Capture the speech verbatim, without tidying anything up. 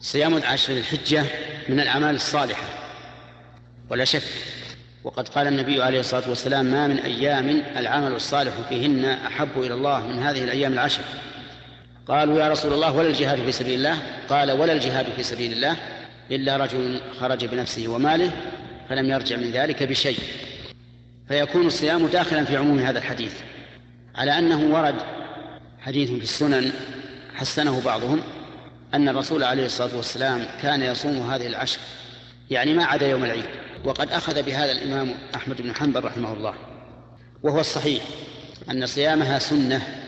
صيام العشر ذي الحجة من الأعمال الصالحة ولا شك، وقد قال النبي عليه الصلاة والسلام: ما من أيام العمل الصالح فيهن أحب إلى الله من هذه الأيام العشر. قالوا: يا رسول الله، ولا الجهاد في سبيل الله؟ قال: ولا الجهاد في سبيل الله إلا رجل خرج بنفسه وماله فلم يرجع من ذلك بشيء. فيكون الصيام داخلا في عموم هذا الحديث، على أنه ورد حديث في السنن حسنه بعضهم أن الرسول عليه الصلاة والسلام كان يصوم هذه العشر، يعني ما عدا يوم العيد. وقد أخذ بهذا الإمام أحمد بن حنبل رحمه الله، وهو الصحيح أن صيامها سنة